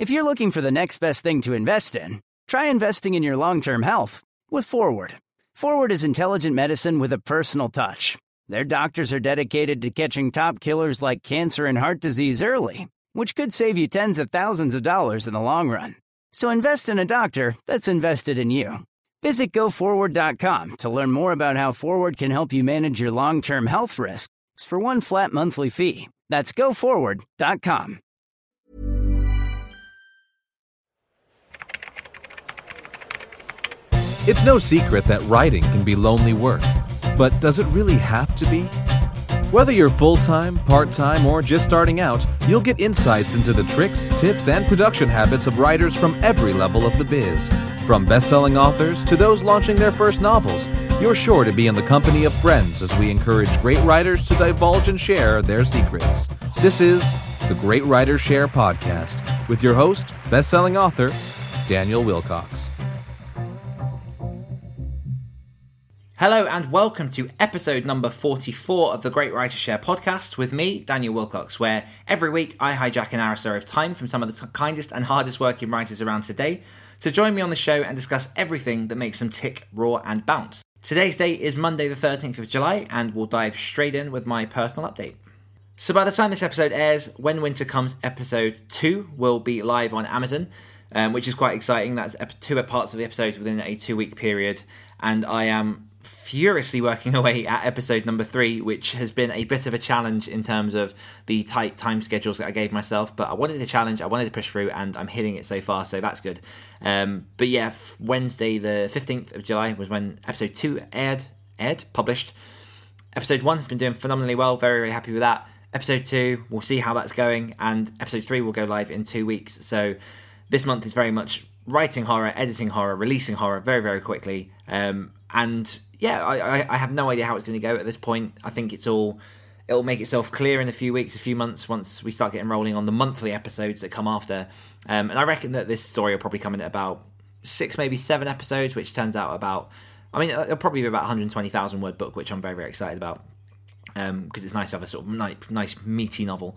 If you're looking for the next best thing to invest in, try investing in your long-term health with Forward. Forward is intelligent medicine with a personal touch. Their doctors are dedicated to catching top killers like cancer and heart disease early, which could save you tens of thousands of dollars in the long run. So invest in a doctor that's invested in you. Visit GoForward.com to learn more about how Forward can help you manage your long-term health risks for one flat monthly fee. That's GoForward.com. It's no secret that writing can be lonely work, but does it really have to be? Whether you're full-time, part-time, or just starting out, you'll get insights into the tricks, tips, and production habits of writers from every level of the biz. From best-selling authors to those launching their first novels, you're sure to be in the company of friends as we encourage great writers to divulge and share their secrets. This is the Great Writers Share Podcast with your host, best-selling author, Daniel Wilcox. Hello and welcome to episode number 44 of the Great Writers Share Podcast with me, Daniel Wilcox, where every week I hijack an hour or so of time from some of the kindest and hardest working writers around today to join me on the show and discuss everything that makes them tick, roar and bounce. Today's day is Monday the 13th of July and we'll dive straight in with my personal update. So by the time this episode airs, When Winter Comes episode 2 will be live on Amazon, which is quite exciting. That's two parts of the episode within a 2-week period, and I am furiously working away at episode number 3, which has been a bit of a challenge in terms of the tight time schedules that I gave myself, but I wanted a challenge, I wanted to push through, and I'm hitting it so far, so that's good. But yeah, Wednesday the 15th of July was when episode 2 published. Episode 1 has been doing phenomenally well, very, very happy with that. Episode 2, we'll see how that's going, and episode 3 will go live in 2 weeks, so this month is very much writing horror, editing horror, releasing horror very, very quickly, and yeah, I have no idea how it's going to go at this point. I think it'll make itself clear in a few weeks, a few months, once we start getting rolling on the monthly episodes that come after. And I reckon that this story will probably come in at about 6, maybe 7 episodes, which turns out it'll probably be about 120,000 word book, which I'm very, very excited about, because it's nice to have a sort of nice meaty novel.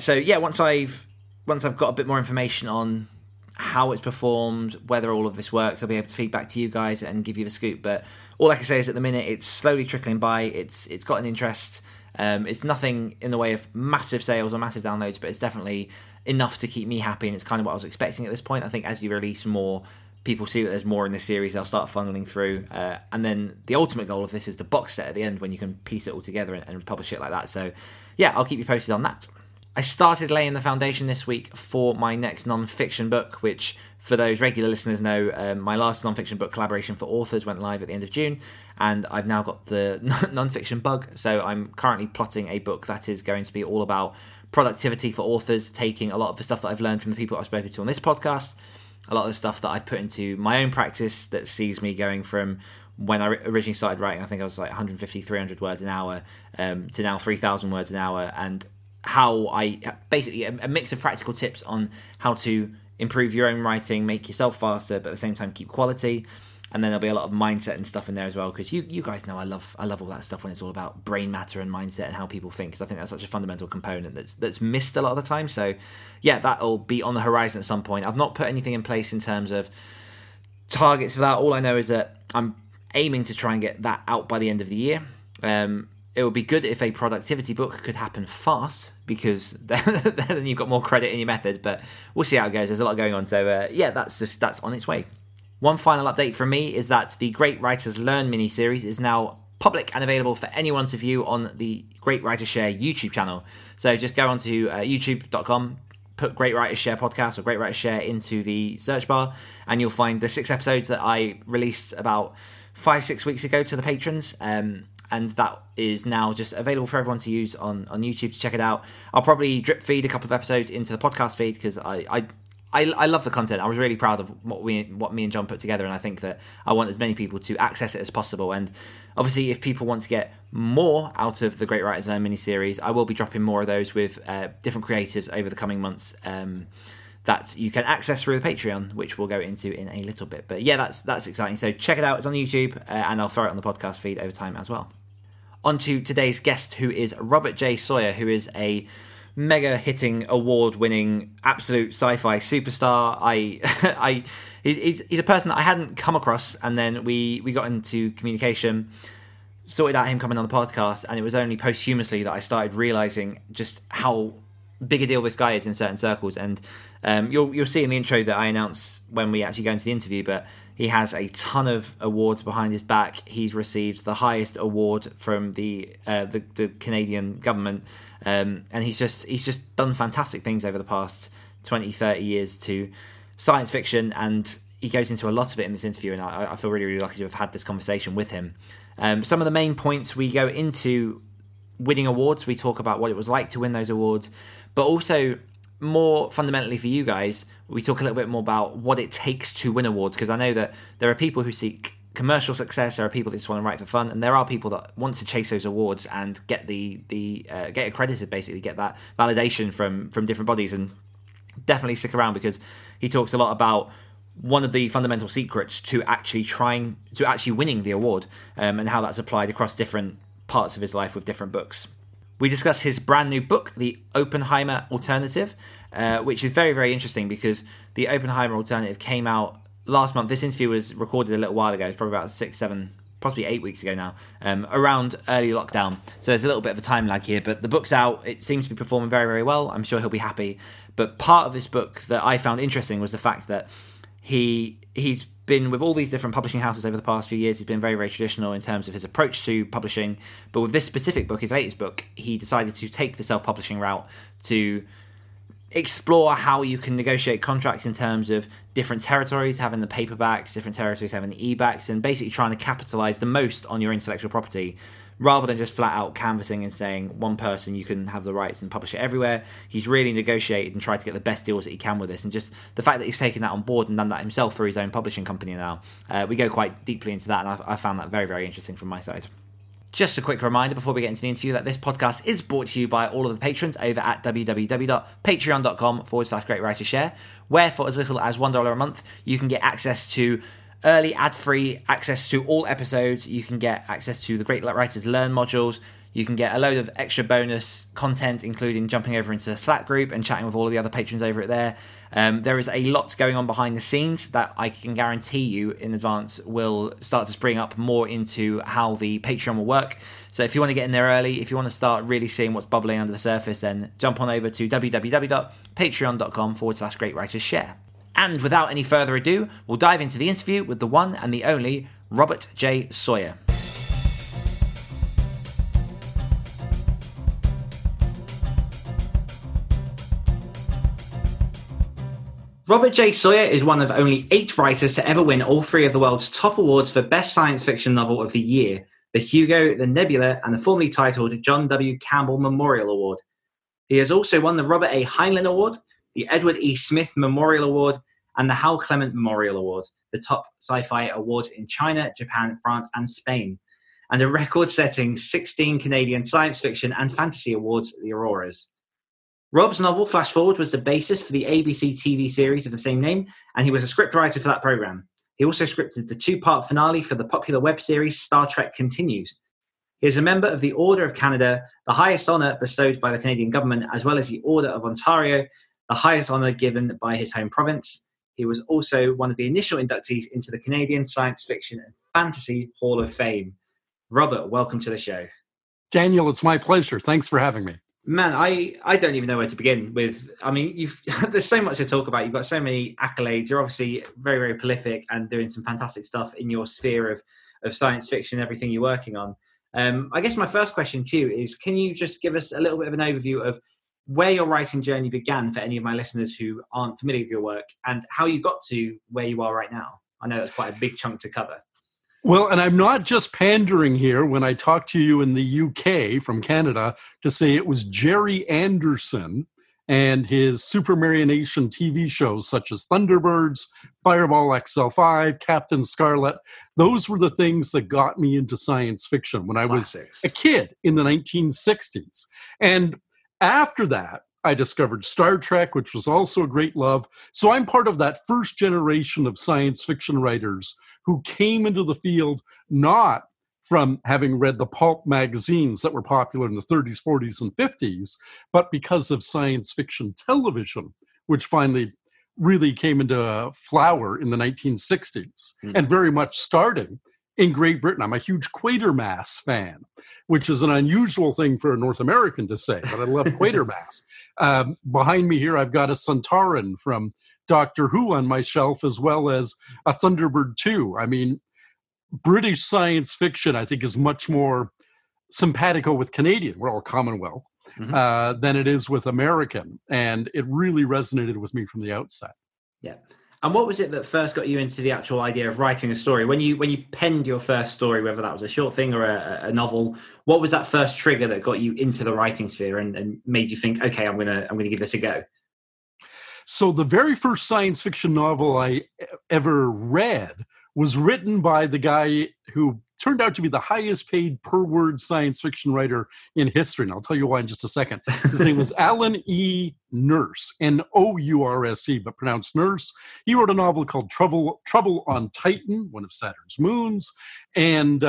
So yeah, once I've got a bit more information on how it's performed, whether all of this works, I'll be able to feed back to you guys and give you the scoop. But all I can say is at the minute it's slowly trickling by, it's got an interest, it's nothing in the way of massive sales or massive downloads, but it's definitely enough to keep me happy, and it's kind of what I was expecting at this point. I think as you release more, people see that there's more in this series, they'll start funneling through, and then the ultimate goal of this is the box set at the end when you can piece it all together and publish it like that. So yeah, I'll keep you posted on that. I started laying the foundation this week for my next non-fiction book, which, for those regular listeners know, my last non-fiction book collaboration for authors went live at the end of June, and I've now got the non-fiction bug, so I'm currently plotting a book that is going to be all about productivity for authors, taking a lot of the stuff that I've learned from the people I've spoken to on this podcast, a lot of the stuff that I've put into my own practice that sees me going from when I originally started writing, I think I was like 150, 300 words an hour, to now 3,000 words an hour, and how I basically a mix of practical tips on how to improve your own writing, make yourself faster, but at the same time keep quality. And then there'll be a lot of mindset and stuff in there as well, because you guys know I love all that stuff when it's all about brain matter and mindset and how people think, because I think that's such a fundamental component that's missed a lot of the time. So yeah, that'll be on the horizon at some point. I've not put anything in place in terms of targets for that. All I know is that I'm aiming to try and get that out by the end of the year. It would be good if a productivity book could happen fast, because then you've got more credit in your method, but we'll see how it goes. There's a lot going on, so yeah, that's on its way. One final update from me is that the Great Writers Learn miniseries is now public and available for anyone to view on the Great Writers Share YouTube channel. So just go onto youtube.com, put Great Writers Share Podcast or Great Writers Share into the search bar, and you'll find the 6 episodes that I released about 5-6 weeks ago to the patrons. And that is now just available for everyone to use on YouTube to check it out. I'll probably drip feed a couple of episodes into the podcast feed, because I love the content. I was really proud of what me and John put together, and I think that I want as many people to access it as possible. And obviously, if people want to get more out of the Great Writers Learn miniseries, I will be dropping more of those with different creatives over the coming months, that you can access through the Patreon, which we'll go into in a little bit. But yeah, that's exciting. So check it out. It's on YouTube, and I'll throw it on the podcast feed over time as well. On to today's guest, who is Robert J. Sawyer, who is a mega-hitting, award-winning, absolute sci-fi superstar. He's a person that I hadn't come across, and then we got into communication, sorted out him coming on the podcast, and it was only posthumously that I started realising just how big a deal this guy is in certain circles. And you'll see in the intro that I announce when we actually go into the interview, but he has a ton of awards behind his back. He's received the highest award from the Canadian government, and he's just done fantastic things over the past 20, 30 years to science fiction, and he goes into a lot of it in this interview, and I feel really, really lucky to have had this conversation with him. Some of the main points we go into winning awards, we talk about what it was like to win those awards, but also more fundamentally for you guys, we talk a little bit more about what it takes to win awards, because I know that there are people who seek commercial success, there are people that just want to write for fun, and there are people that want to chase those awards and get get accredited, basically get that validation from different bodies. And definitely stick around, because he talks a lot about one of the fundamental secrets to actually winning the award, and how that's applied across different parts of his life with different books. We discuss his brand new book, The Oppenheimer Alternative, which is very, very interesting, because The Oppenheimer Alternative came out last month. This interview was recorded a little while ago. It's probably about 6, 7, possibly 8 weeks ago now, around early lockdown. So there's a little bit of a time lag here, but the book's out. It seems to be performing very, very well. I'm sure he'll be happy. But part of this book that I found interesting was the fact that he's been with all these different publishing houses over the past few years. He's been very, very traditional in terms of his approach to publishing. But with this specific book, his latest book, he decided to take the self-publishing route to explore how you can negotiate contracts in terms of different territories having the paperbacks, different territories having the e-backs, and basically trying to capitalize the most on your intellectual property, rather than just flat out canvassing and saying one person you can have the rights and publish it everywhere. He's really negotiated and tried to get the best deals that he can with this, and just the fact that he's taken that on board and done that himself through his own publishing company now. We go quite deeply into that, and I found that very, very interesting from my side. Just a quick reminder before we get into the interview that this podcast is brought to you by all of the patrons over at www.patreon.com/Great Writers Share, where for as little as $1 a month, you can get access to early ad-free access to all episodes. You can get access to the Great Writers Learn modules. You can get a load of extra bonus content, including jumping over into the Slack group and chatting with all of the other patrons over at there. There is a lot going on behind the scenes that I can guarantee you in advance will start to spring up more into how the Patreon will work. So if you want to get in there early, if you want to start really seeing what's bubbling under the surface, then jump on over to www.patreon.com/Great Writers Share. And without any further ado, we'll dive into the interview with the one and the only Robert J. Sawyer. Robert J. Sawyer is one of only 8 writers to ever win all 3 of the world's top awards for Best Science Fiction Novel of the Year, the Hugo, the Nebula, and the formerly titled John W. Campbell Memorial Award. He has also won the Robert A. Heinlein Award, the Edward E. Smith Memorial Award, and the Hal Clement Memorial Award, the top sci-fi awards in China, Japan, France, and Spain, and a record-setting 16 Canadian Science Fiction and Fantasy Awards at the Auroras. Rob's novel, Flash Forward, was the basis for the ABC TV series of the same name, and he was a scriptwriter for that programme. He also scripted the 2-part finale for the popular web series Star Trek Continues. He is a member of the Order of Canada, the highest honour bestowed by the Canadian government, as well as the Order of Ontario, the highest honour given by his home province. He was also one of the initial inductees into the Canadian Science Fiction and Fantasy Hall of Fame. Robert, welcome to the show. Daniel, it's my pleasure. Thanks for having me. Man, I don't even know where to begin with. I mean, there's so much to talk about. You've got so many accolades. You're obviously very, very prolific and doing some fantastic stuff in your sphere of science fiction, everything you're working on. I guess my first question to you is, can you just give us a little bit of an overview of where your writing journey began for any of my listeners who aren't familiar with your work, and how you got to where you are right now? I know that's quite a big chunk to cover. Well, and I'm not just pandering here when I talk to you in the UK from Canada to say it was Jerry Anderson and his Supermarionation TV shows such as Thunderbirds, Fireball XL5, Captain Scarlet. Those were the things that got me into science fiction when I was a kid in the 1960s. And after that, I discovered Star Trek, which was also a great love. So I'm part of that first generation of science fiction writers who came into the field not from having read the pulp magazines that were popular in the 30s, 40s, and 50s, but because of science fiction television, which finally really came into flower in the 1960s and very much started in Great Britain. I'm a huge Quatermass fan, which is an unusual thing for a North American to say, but I love Quatermass. Behind me here, I've got a Centauran from Doctor Who on my shelf, as well as a Thunderbird 2. I mean, British science fiction, I think, is much more simpatico with Canadian, we're all Commonwealth, than it is with American. And it really resonated with me from the outset. Yeah. And what was it that first got you into the actual idea of writing a story? When you penned your first story, whether that was a short thing or a novel, what was that first trigger that got you into the writing sphere and made you think, okay, I'm gonna give this a go? So the very first science fiction novel I ever read was written by the guy who turned out to be the highest paid per word science fiction writer in history. And I'll tell you why in just a second. His name was Alan E. Nurse, N-O-U-R-S-E, but pronounced Nurse. He wrote a novel called Trouble on Titan, one of Saturn's moons. And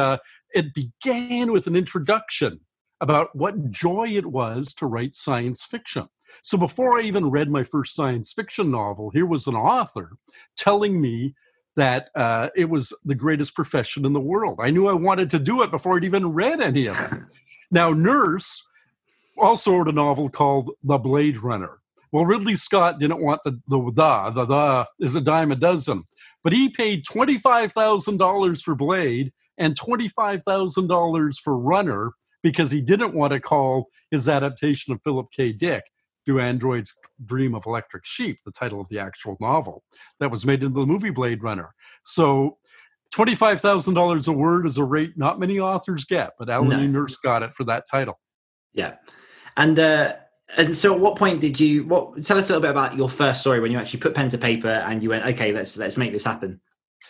it began with an introduction about what joy it was to write science fiction. So before I even read my first science fiction novel, here was an author telling me that it was the greatest profession in the world. I knew I wanted to do it before I'd even read any of it. Now, Nurse also wrote a novel called The Blade Runner. Well, Ridley Scott didn't want the is a dime a dozen, but he paid $25,000 for Blade and $25,000 for Runner because he didn't want to call his adaptation of Philip K. Dick Do Androids Dream of Electric Sheep, the title of the actual novel that was made into the movie Blade Runner. So $25,000 a word is a rate not many authors get, but Alan E. Nurse got it for that title. Yeah. And so at what point did you, tell us a little bit about your first story when you actually put pen to paper and you went, okay, let's make this happen.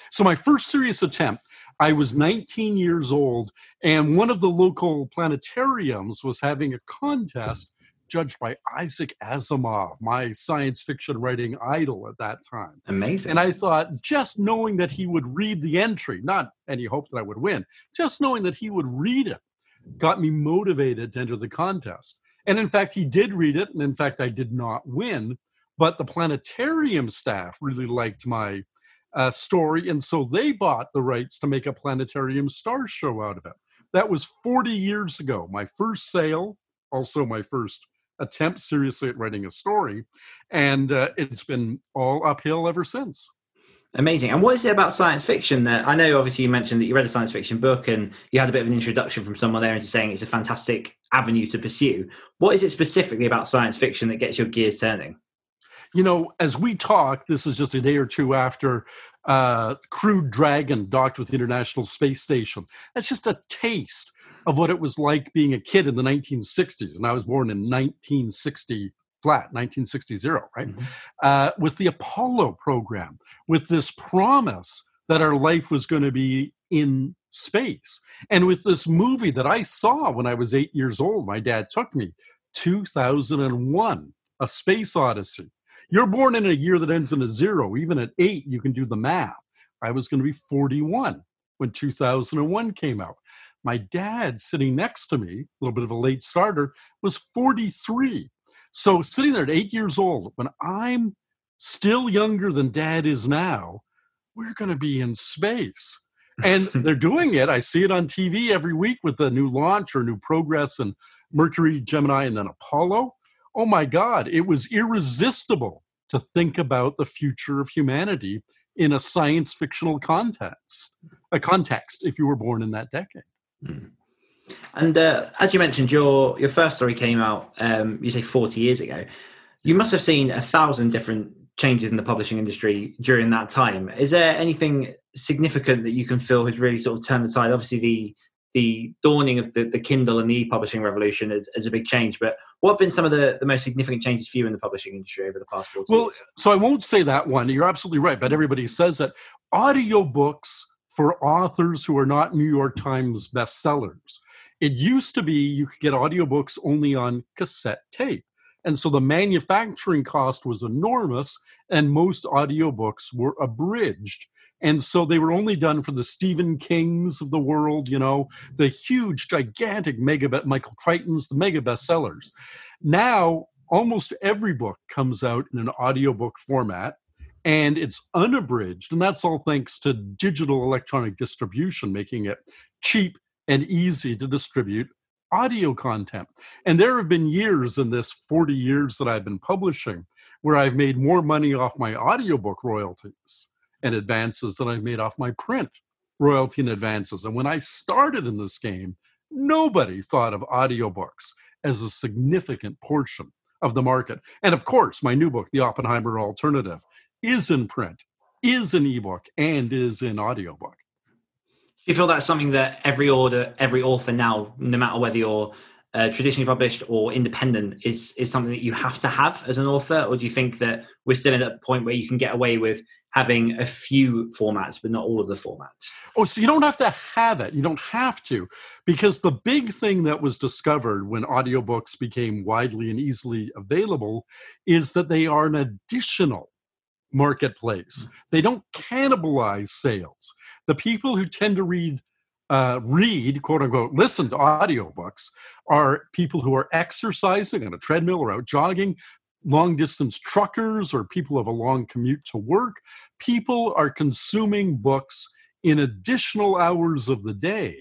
So my first serious attempt, I was 19 years old and one of the local planetariums was having a contest judged by Isaac Asimov, my science fiction writing idol at that time. Amazing. And I thought, just knowing that he would read the entry, not any hope that I would win, just knowing that he would read it got me motivated to enter the contest. And in fact, he did read it. And in fact, I did not win, but the planetarium staff really liked my story. And so they bought the rights to make a planetarium star show out of it. That was 40 years ago, my first sale, also my first attempt seriously at writing a story, and it's been all uphill ever since. Amazing. And what is it about science fiction that, I know obviously you mentioned that you read a science fiction book and you had a bit of an introduction from someone there into saying it's a fantastic avenue to pursue. What is it specifically about science fiction that gets your gears turning? You know, as we talk, this is just a day or two after Crew Dragon docked with the International Space Station. That's just a taste of what it was like being a kid in the 1960s. And I was born in 1960 flat, 1960, right? With the Apollo program, with this promise that our life was going to be in space. And with this movie that I saw when I was 8 years old, my dad took me, 2001, A Space Odyssey. You're born in a year that ends in a zero. Even at eight, you can do the math. I was going to be 41 when 2001 came out. My dad sitting next to me, a little bit of a late starter, was 43. So sitting there at 8 years old, when I'm still younger than dad is now, we're going to be in space. And they're doing it. I see it on TV every week with the new launch or new progress and Mercury, Gemini, and then Apollo. Oh my God, it was irresistible to think about the future of humanity in a science fictional context, if you were born in that decade. And as you mentioned, your first story came out, you say 40 years ago. You must have seen 1,000 different changes in the publishing industry during that time. Is there anything significant that you can feel has really sort of turned the tide? Obviously, the dawning of the Kindle and the e-publishing revolution is a big change, but what have been some of the most significant changes for you in the publishing industry over the past 40 years? So I won't say that one. You're absolutely right, but everybody says that. Audiobooks for authors who are not New York Times bestsellers. It used to be you could get audiobooks only on cassette tape. And so the manufacturing cost was enormous, and most audiobooks were abridged. And so they were only done for the Stephen Kings of the world, you know, the huge, gigantic Michael Crichtons, the mega bestsellers. Now, almost every book comes out in an audiobook format, and it's unabridged. And that's all thanks to digital electronic distribution, making it cheap and easy to distribute audio content. And there have been years in this 40 years that I've been publishing where I've made more money off my audiobook royalties and advances than I've made off my print royalty and advances. And when I started in this game, nobody thought of audiobooks as a significant portion of the market. And of course, my new book, The Oppenheimer Alternative, is in print, is an ebook, and is in audiobook. Do you feel that's something that every author now, no matter whether you're traditionally published or independent, is something that you have to have as an author? Or do you think that we're still at a point where you can get away with having a few formats, but not all of the formats? Oh, so you don't have to have it. You don't have to, because the big thing that was discovered when audiobooks became widely and easily available is that they are an additional marketplace. They don't cannibalize sales. The people who tend to read, quote unquote, listen to audiobooks are people who are exercising on a treadmill or out jogging, long distance truckers or people who have a long commute to work. People are consuming books in additional hours of the day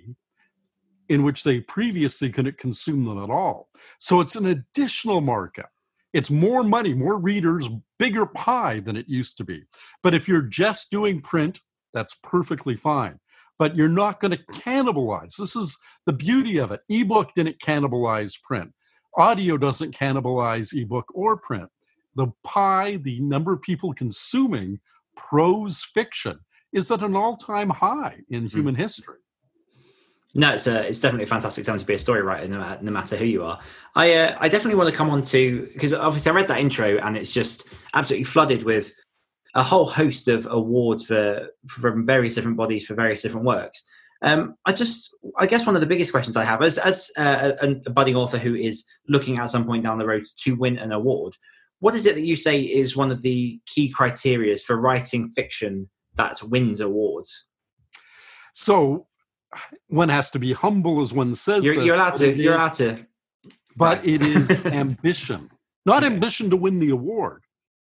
in which they previously couldn't consume them at all. So it's an additional market. It's more money, more readers, bigger pie than it used to be. But if you're just doing print, that's perfectly fine. But you're not going to cannibalize. This is the beauty of it. Ebook didn't cannibalize print. Audio doesn't cannibalize ebook or print. The pie, the number of people consuming prose fiction, is at an all-time high in human history. No, it's definitely a fantastic time to be a story writer, no matter who you are. I definitely want to come on to, because obviously I read that intro and it's just absolutely flooded with a whole host of awards from various different bodies for various different works. I guess one of the biggest questions I have as a budding author who is looking at some point down the road to win an award, what is it that you say is one of the key criteria for writing fiction that wins awards? So one has to be humble as one says this. You're allowed to. But it is ambition. Not ambition to win the award,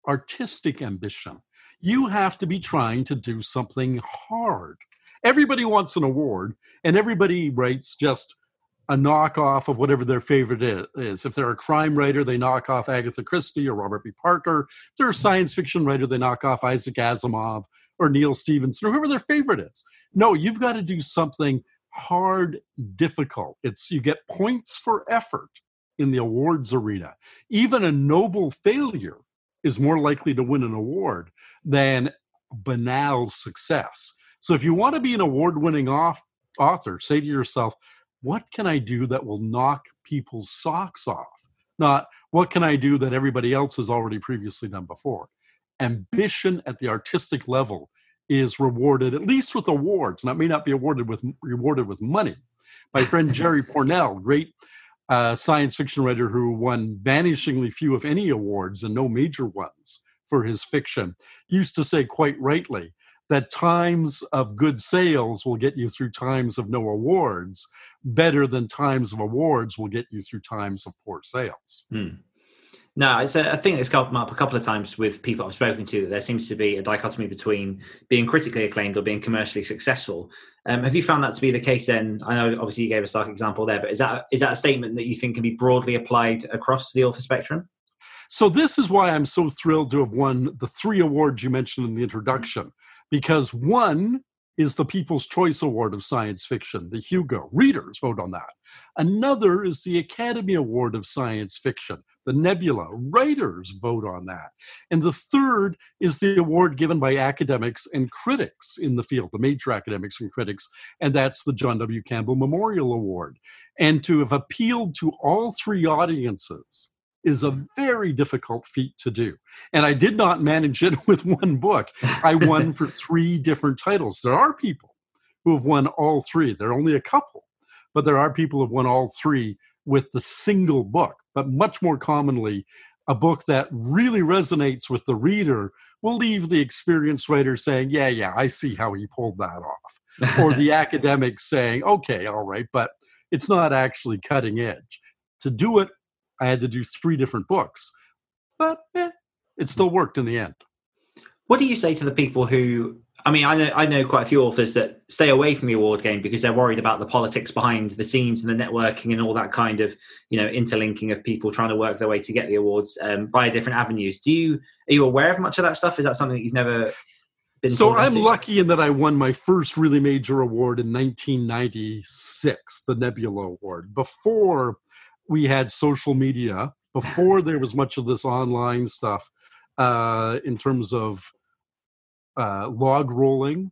artistic ambition. You have to be trying to do something hard. Everybody wants an award, and everybody writes just a knockoff of whatever their favorite is. If they're a crime writer, they knock off Agatha Christie or Robert B. Parker. If they're a science fiction writer, they knock off Isaac Asimov or Neil Stephenson or whoever their favorite is. No, you've got to do something hard, difficult. You get points for effort in the awards arena. Even a noble failure is more likely to win an award than banal success. So if you want to be an award-winning author, say to yourself, what can I do that will knock people's socks off? Not what can I do that everybody else has already previously done before? Ambition at the artistic level is rewarded, at least with awards. Now, it may not be rewarded with money. My friend Jerry Pornell, great science fiction writer who won vanishingly few, if any, awards and no major ones for his fiction, used to say quite rightly, that times of good sales will get you through times of no awards better than times of awards will get you through times of poor sales. No, I think it's come up a couple of times with people I've spoken to that there seems to be a dichotomy between being critically acclaimed or being commercially successful. Have you found that to be the case then? I know obviously you gave a stark example there, but is that a statement that you think can be broadly applied across the author spectrum? So this is why I'm so thrilled to have won the 3 awards you mentioned in the introduction. Because one is the People's Choice Award of Science Fiction, the Hugo. Readers vote on that. Another is the Academy Award of Science Fiction, the Nebula. Writers vote on that. And the third is the award given by academics and critics in the field, the major academics and critics, and that's the John W. Campbell Memorial Award. And to have appealed to all 3 audiences is a very difficult feat to do. And I did not manage it with one book. I won for 3 different titles. There are people who have won all 3. There are only a couple, but there are people who have won all 3 with the single book, but much more commonly, a book that really resonates with the reader will leave the experienced writer saying, yeah, I see how he pulled that off. Or the academic saying, okay, all right, but it's not actually cutting edge. To do it, I had to do 3 different books, but it still worked in the end. What do you say to the people who, I know quite a few authors that stay away from the award game because they're worried about the politics behind the scenes and the networking and all that kind of, interlinking of people trying to work their way to get the awards via different avenues. Are you aware of much of that stuff? Is that something that you've never been? So I'm lucky in that I won my first really major award in 1996, the Nebula Award. Before we had social media, before there was much of this online stuff in terms of log rolling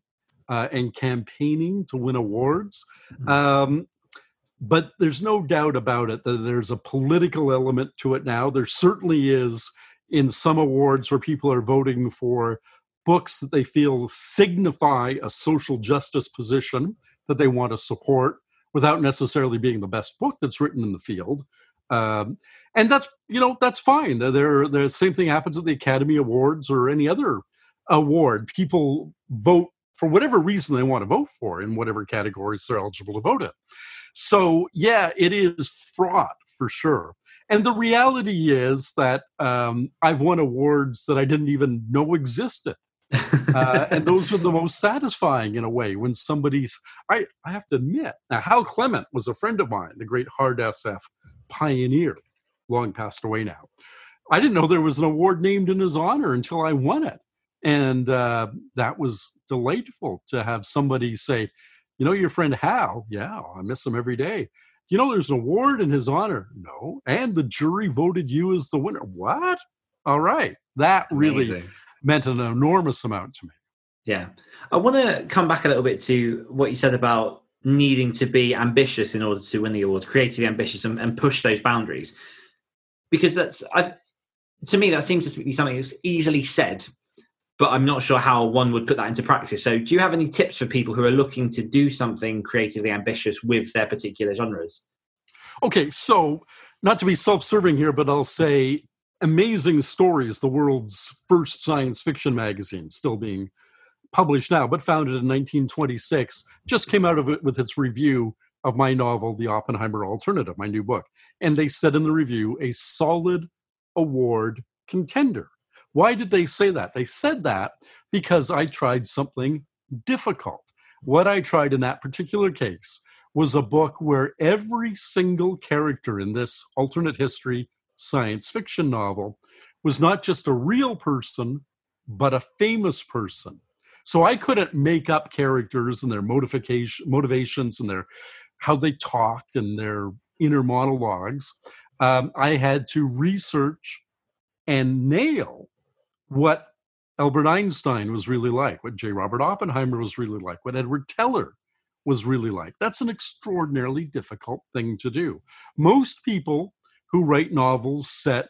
and campaigning to win awards. But there's no doubt about it that there's a political element to it now. There certainly is in some awards where people are voting for books that they feel signify a social justice position that they want to support without necessarily being the best book that's written in the field. And that's fine. The same thing happens at the Academy Awards or any other award. People vote for whatever reason they want to vote for in whatever categories they're eligible to vote in. So, yeah, it is fraught for sure. And the reality is that I've won awards that I didn't even know existed. And those are the most satisfying in a way when somebody's, I have to admit, now Hal Clement was a friend of mine, the great hard SF pioneer, long passed away now. I didn't know there was an award named in his honor until I won it. And that was delightful to have somebody say, your friend Hal, yeah, I miss him every day. There's an award in his honor. No. And the jury voted you as the winner. What? All right. That really meant an enormous amount to me. Yeah. I want to come back a little bit to what you said about needing to be ambitious in order to win the awards, creatively ambitious and push those boundaries. Because to me, that seems to be something that's easily said, but I'm not sure how one would put that into practice. So do you have any tips for people who are looking to do something creatively ambitious with their particular genres? Okay, so not to be self-serving here, but I'll say Amazing Stories, the world's first science fiction magazine, still being published now, but founded in 1926, just came out of it with its review of my novel, The Oppenheimer Alternative, my new book. And they said in the review, a solid award contender. Why did they say that? They said that because I tried something difficult. What I tried in that particular case was a book where every single character in this alternate history science fiction novel was not just a real person, but a famous person. So I couldn't make up characters and their motivations and how they talked and their inner monologues. I had to research and nail what Albert Einstein was really like, what J. Robert Oppenheimer was really like, what Edward Teller was really like. That's an extraordinarily difficult thing to do. Most people who write novels set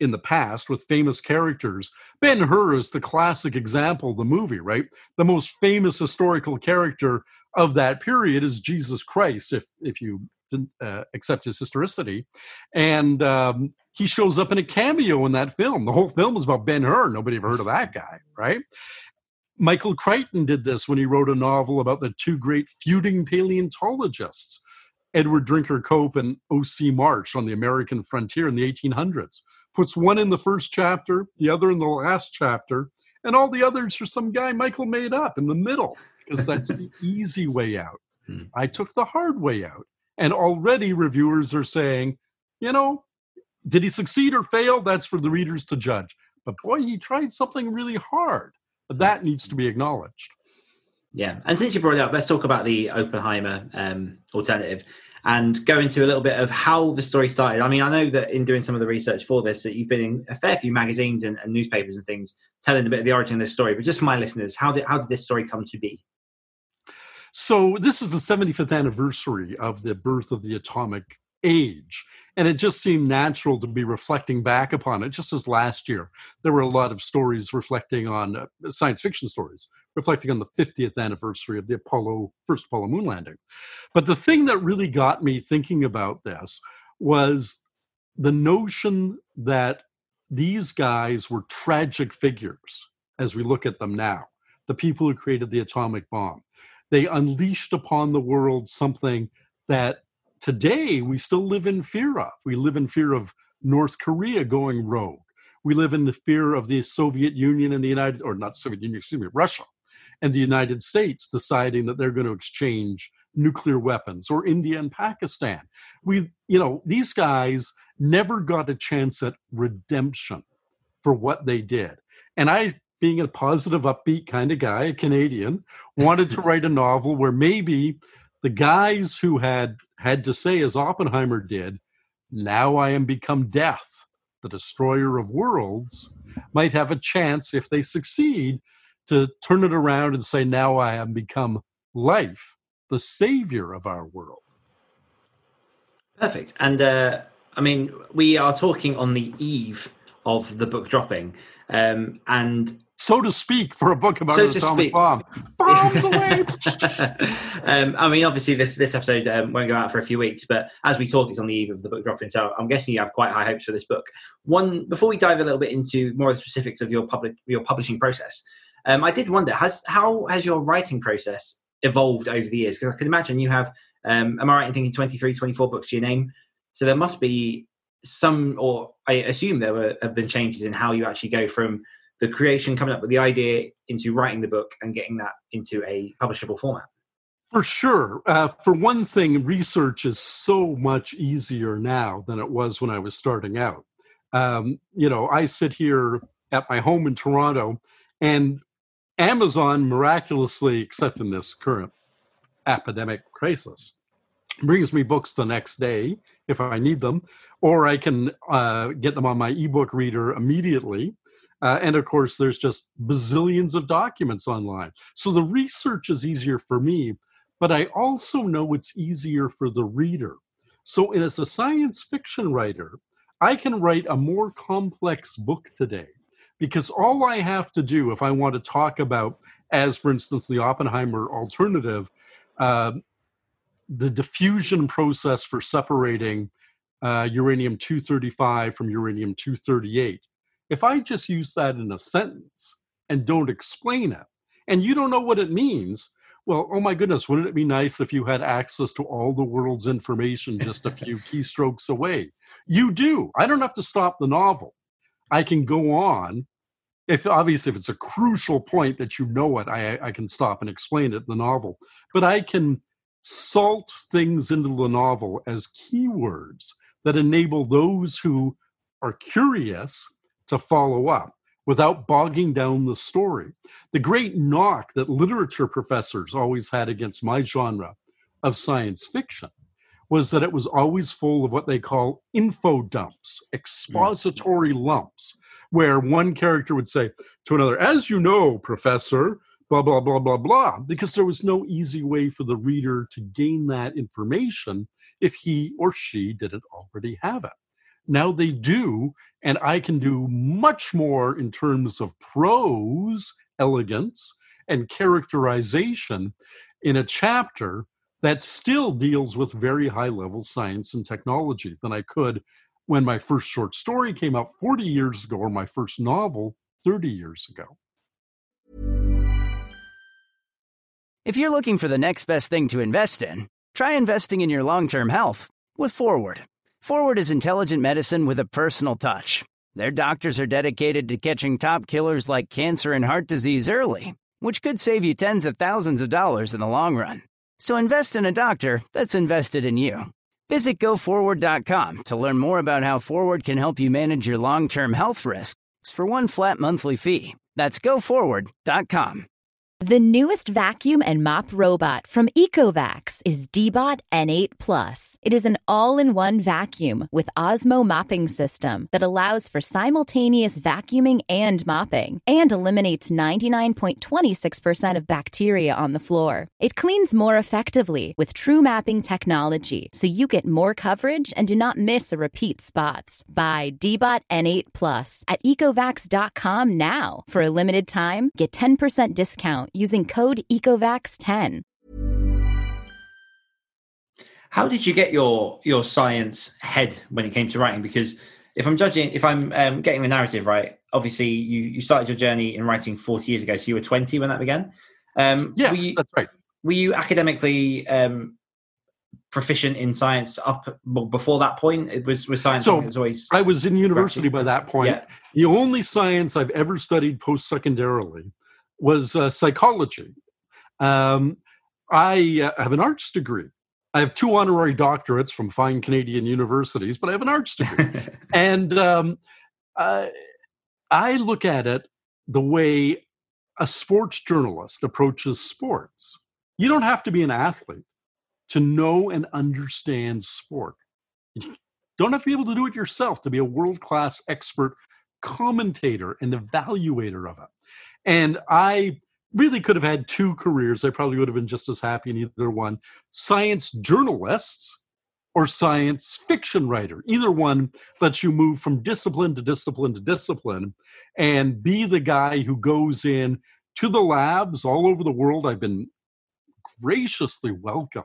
in the past with famous characters, Ben-Hur is the classic example, the movie, right? The most famous historical character of that period is Jesus Christ, if you didn't accept his historicity. And he shows up in a cameo in that film. The whole film is about Ben-Hur. Nobody ever heard of that guy, right? Michael Crichton did this when he wrote a novel about the 2 great feuding paleontologists, Edward Drinker Cope and O.C. March, on the American frontier in the 1800s. Puts one in the first chapter, the other in the last chapter, and all the others are some guy Michael made up in the middle, because that's the easy way out. I took the hard way out. And already reviewers are saying, did he succeed or fail? That's for the readers to judge. But boy, he tried something really hard. That needs to be acknowledged. Yeah. And since you brought it up, let's talk about the Oppenheimer alternative and go into a little bit of how the story started. I mean, I know that in doing some of the research for this, that you've been in a fair few magazines and newspapers and things telling a bit of the origin of this story. But just for my listeners, how did this story come to be? So this is the 75th anniversary of the birth of the atomic age. And it just seemed natural to be reflecting back upon it. Just as last year, there were a lot of stories reflecting on science fiction stories, reflecting on the 50th anniversary of the first Apollo moon landing. But the thing that really got me thinking about this was the notion that these guys were tragic figures as we look at them now, the people who created the atomic bomb. They unleashed upon the world something that today we still live in fear of. We live in fear of North Korea going rogue. We live in the fear of the Soviet Union and Russia and the United States deciding that they're going to exchange nuclear weapons, or India and Pakistan. These guys never got a chance at redemption for what they did. And I, being a positive, upbeat kind of guy, a Canadian, wanted to write a novel where maybe the guys who had to say, as Oppenheimer did, "Now I am become death, the destroyer of worlds," might have a chance, if they succeed, to turn it around and say, "Now I am become life, the savior of our world." Perfect. And we are talking on the eve of the book dropping, and so to speak, for a book about an atomic bomb. Bombs away! Obviously this episode won't go out for a few weeks, but as we talk, it's on the eve of the book dropping, so I'm guessing you have quite high hopes for this book. One, before we dive a little bit into more of the specifics of your publishing process, I did wonder, how has your writing process evolved over the years? Because I can imagine you have, am I right in thinking 23, 24 books to your name? So there must be some, or I assume have been changes in how you actually go from the creation, coming up with the idea, into writing the book and getting that into a publishable format. For sure. For one thing, research is so much easier now than it was when I was starting out. I sit here at my home in Toronto, and Amazon miraculously, except in this current epidemic crisis, brings me books the next day if I need them, or I can get them on my ebook reader immediately. And of course, there's just bazillions of documents online. So the research is easier for me, but I also know it's easier for the reader. So as a science fiction writer, I can write a more complex book today, because all I have to do if I want to talk about, as for instance, the Oppenheimer alternative, the diffusion process for separating uranium-235 from uranium-238. If I just use that in a sentence and don't explain it, and you don't know what it means, well, oh my goodness, wouldn't it be nice if you had access to all the world's information just a few keystrokes away? You do. I don't have to stop the novel. I can go on. If it's a crucial point that you know it, I can stop and explain it in the novel. But I can salt things into the novel as keywords that enable those who are curious to follow up without bogging down the story. The great knock that literature professors always had against my genre of science fiction was that it was always full of what they call info dumps, expository lumps, where one character would say to another, "As you know, Professor, blah, blah, blah, blah, blah," because there was no easy way for the reader to gain that information if he or she didn't already have it. Now they do, and I can do much more in terms of prose, elegance, and characterization in a chapter that still deals with very high-level science and technology than I could when my first short story came out 40 years ago, or my first novel 30 years ago. If you're looking for the next best thing to invest in, try investing in your long-term health with Forward. Forward is intelligent medicine with a personal touch. Their doctors are dedicated to catching top killers like cancer and heart disease early, which could save you tens of thousands of dollars in the long run. So invest in a doctor that's invested in you. Visit GoForward.com to learn more about how Forward can help you manage your long-term health risks for one flat monthly fee. That's GoForward.com. The newest vacuum and mop robot from EcoVax is DBot N8+. It is an all-in-one vacuum with Osmo mopping system that allows for simultaneous vacuuming and mopping and eliminates 99.26% of bacteria on the floor. It cleans more effectively with true mapping technology, so you get more coverage and do not miss a repeat spots. Buy DBot N8+ at EcoVax.com now. For a limited time, get 10% discount using code ECOVAX10. How did you get your science head when it came to writing? Because if I'm getting the narrative right, obviously you started your journey in writing 40 years ago, so you were 20 when that began. That's right. Were you academically proficient in science up before that point? It was science. So was always I was in university by that point. Yeah. The only science I've ever studied post-secondarily was psychology. I have an arts degree. I have two honorary doctorates from fine Canadian universities, but I have an arts degree. And I look at it the way a sports journalist approaches sports. You don't have to be an athlete to know and understand sport. You don't have to be able to do it yourself to be a world-class expert commentator and evaluator of it. And I really could have had two careers. I probably would have been just as happy in either one. Science journalists or science fiction writer. Either one lets you move from discipline to discipline to discipline and be the guy who goes in to the labs all over the world. I've been graciously welcomed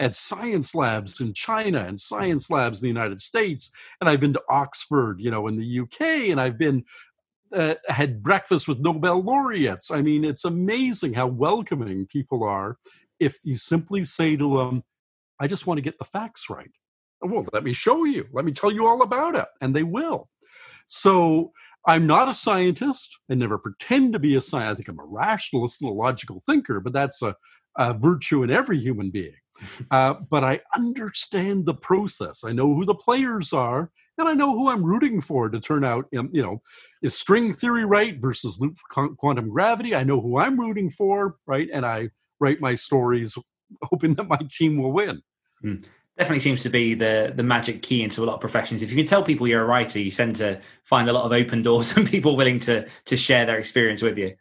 at science labs in China and science labs in the United States. And I've been to Oxford, in the UK, and I've been had breakfast with Nobel laureates. I mean, it's amazing how welcoming people are if you simply say to them, I just want to get the facts right. Well, let me show you. Let me tell you all about it. And they will. So I'm not a scientist. I never pretend to be a scientist. I think I'm a rationalist and a logical thinker, but that's a virtue in every human being. But I understand the process. I know who the players are. And I know who I'm rooting for to turn out, is string theory right versus loop quantum gravity? I know who I'm rooting for, right? And I write my stories hoping that my team will win. Definitely seems to be the magic key into a lot of professions. If you can tell people you're a writer, you tend to find a lot of open doors and people willing to share their experience with you.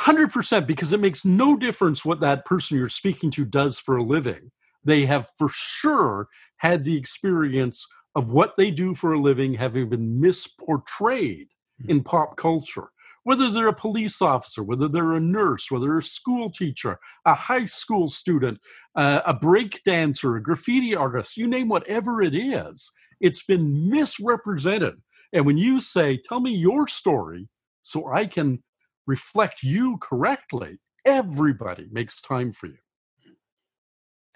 100%, because it makes no difference what that person you're speaking to does for a living. They have for sure had the experience of what they do for a living having been misportrayed in pop culture. Whether they're a police officer, whether they're a nurse, whether they're a school teacher, a high school student, a break dancer, a graffiti artist, you name whatever it is, it's been misrepresented. And when you say, tell me your story so I can reflect you correctly, everybody makes time for you.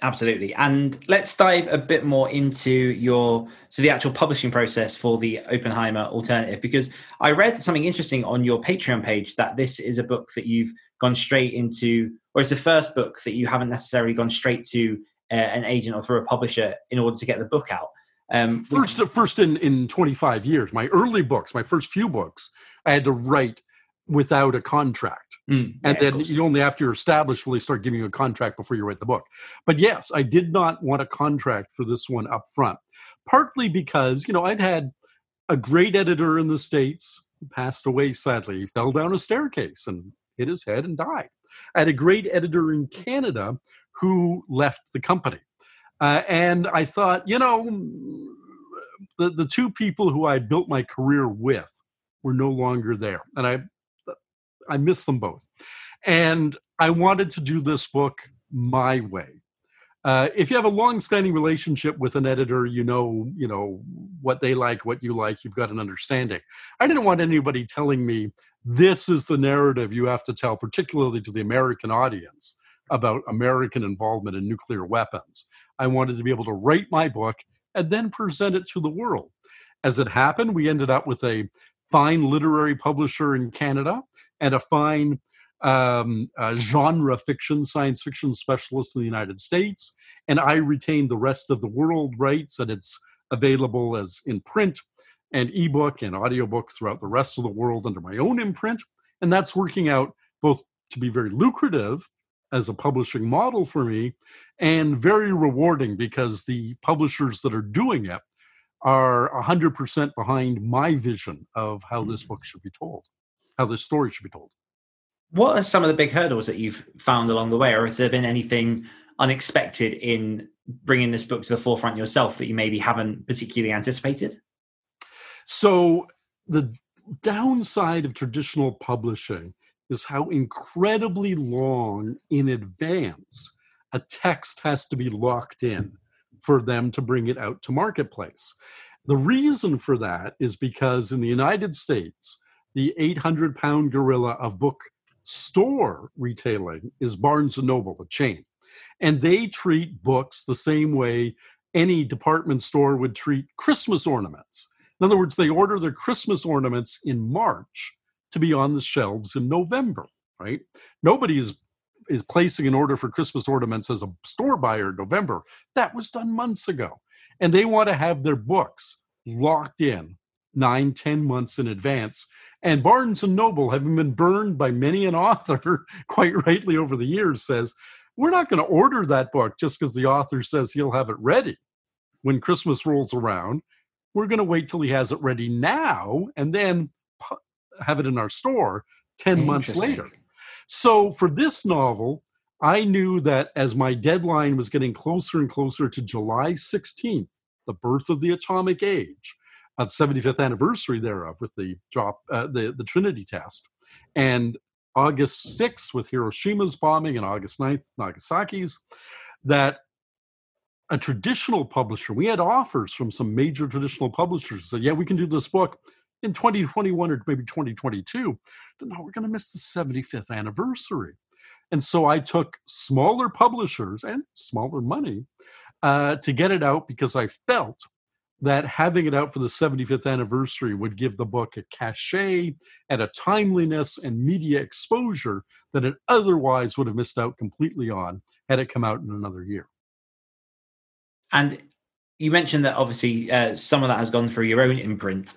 Absolutely. And let's dive a bit more into the actual publishing process for the Oppenheimer Alternative, because I read something interesting on your Patreon page that this is a book that you've gone straight into, or it's the first book that you haven't necessarily gone straight to an agent or through a publisher in order to get the book out. First in 25 years, my early books, my first few books, I had to write without a contract. And then you only after you're established will they start giving you a contract before you write the book. But yes, I did not want a contract for this one up front, partly because, I'd had a great editor in the States who passed away, sadly. He fell down a staircase and hit his head and died. I had a great editor in Canada who left the company. And I thought, the two people who I built my career with were no longer there. And I miss them both. And I wanted to do this book my way. If you have a long-standing relationship with an editor, you know what they like, what you like, you've got an understanding. I didn't want anybody telling me, this is the narrative you have to tell, particularly to the American audience, about American involvement in nuclear weapons. I wanted to be able to write my book and then present it to the world. As it happened, we ended up with a fine literary publisher in Canada and a fine genre fiction, science fiction specialist in the United States. And I retained the rest of the world rights, and it's available as in print and ebook and audiobook throughout the rest of the world under my own imprint. And that's working out both to be very lucrative as a publishing model for me, and very rewarding because the publishers that are doing it are 100% behind my vision of how this book should be told, how this story should be told. What are some of the big hurdles that you've found along the way, or has there been anything unexpected in bringing this book to the forefront yourself that you maybe haven't particularly anticipated? So the downside of traditional publishing is how incredibly long in advance a text has to be locked in for them to bring it out to marketplace. The reason for that is because in the United States, the 800-pound gorilla of book store retailing is Barnes & Noble, a chain. And they treat books the same way any department store would treat Christmas ornaments. In other words, they order their Christmas ornaments in March to be on the shelves in November, right? Nobody is placing an order for Christmas ornaments as a store buyer in November. That was done months ago. And they want to have their books locked in 9-10 months in advance. And Barnes & Noble, having been burned by many an author quite rightly over the years, says, we're not going to order that book just because the author says he'll have it ready when Christmas rolls around. We're going to wait till he has it ready now and then have it in our store 10 months later. So for this novel, I knew that as my deadline was getting closer and closer to July 16th, the birth of the atomic age, the 75th anniversary thereof with the Trinity test, and August 6th with Hiroshima's bombing and August 9th, Nagasaki's, that a traditional publisher, we had offers from some major traditional publishers who said, yeah, we can do this book in 2021 or maybe 2022, no, we're going to miss the 75th anniversary. And so I took smaller publishers and smaller money to get it out because I felt that having it out for the 75th anniversary would give the book a cachet and a timeliness and media exposure that it otherwise would have missed out completely on had it come out in another year. And you mentioned that obviously some of that has gone through your own imprint.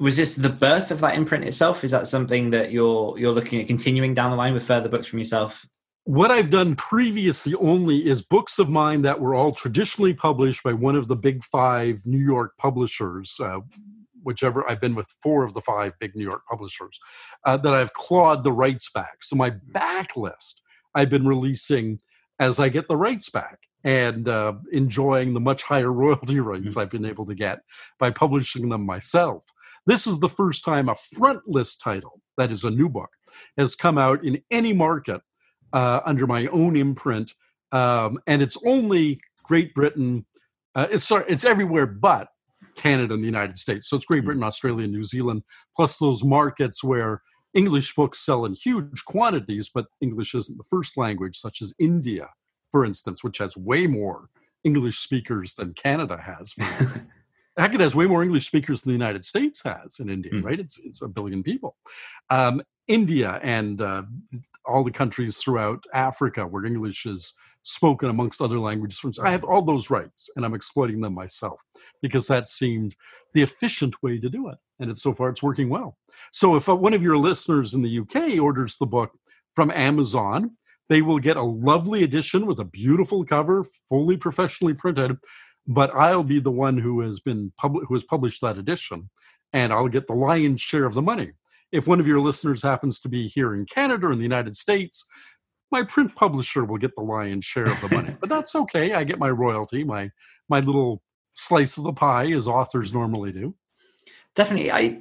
Was this the birth of that imprint itself? Is that something that you're looking at continuing down the line with further books from yourself? What I've done previously only is books of mine that were all traditionally published by one of the big five New York publishers, whichever I've been with four of the five big New York publishers, that I've clawed the rights back. So my backlist I've been releasing as I get the rights back, and enjoying the much higher royalty rights I've been able to get by publishing them myself. This is the first time a front list title, that is a new book, has come out in any market under my own imprint. And it's only Great Britain. It's everywhere but Canada and the United States. So it's Great Britain, Australia, New Zealand, plus those markets where English books sell in huge quantities, but English isn't the first language, such as India, for instance, which has way more English speakers than Canada has, for instance. Heck, it has way more English speakers than the United States has in India, right? It's 1 billion people. India and all the countries throughout Africa where English is spoken amongst other languages. I have all those rights, and I'm exploiting them myself because that seemed the efficient way to do it. And so far, it's working well. So if one of your listeners in the UK orders the book from Amazon, they will get a lovely edition with a beautiful cover, fully professionally printed. But I'll be the one who has published that edition, and I'll get the lion's share of the money. If one of your listeners happens to be here in Canada or in the United States, my print publisher will get the lion's share of the money. But that's okay. I get my royalty, my little slice of the pie, as authors normally do. Definitely.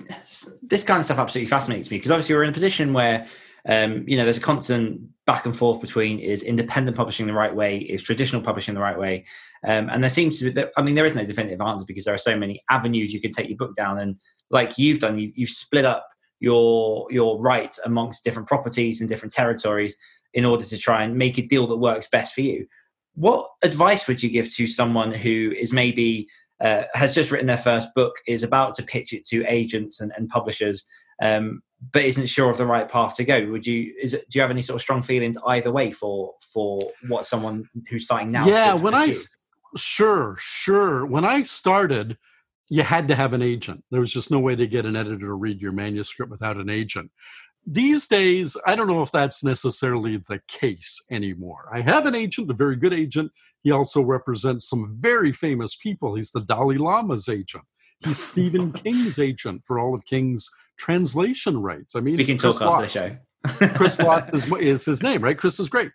This kind of stuff absolutely fascinates me because obviously we're in a position where there's a constant back and forth between is independent publishing the right way, is traditional publishing the right way. And there seems to be, there is no definitive answer because there are so many avenues you can take your book down. And like you've done, you've split up your rights amongst different properties and different territories in order to try and make a deal that works best for you. What advice would you give to someone who is maybe has just written their first book, is about to pitch it to agents and publishers, but isn't sure of the right path to go? Do you have any sort of strong feelings either way for what someone who's starting now? Yeah, When I started, you had to have an agent. There was just no way to get an editor to read your manuscript without an agent. These days, I don't know if that's necessarily the case anymore. I have an agent, a very good agent. He also represents some very famous people. He's the Dalai Lama's agent. He's Stephen King's agent for all of King's translation rights. I mean, we can talk after the show. Chris Lotz is his name, right? Chris is great.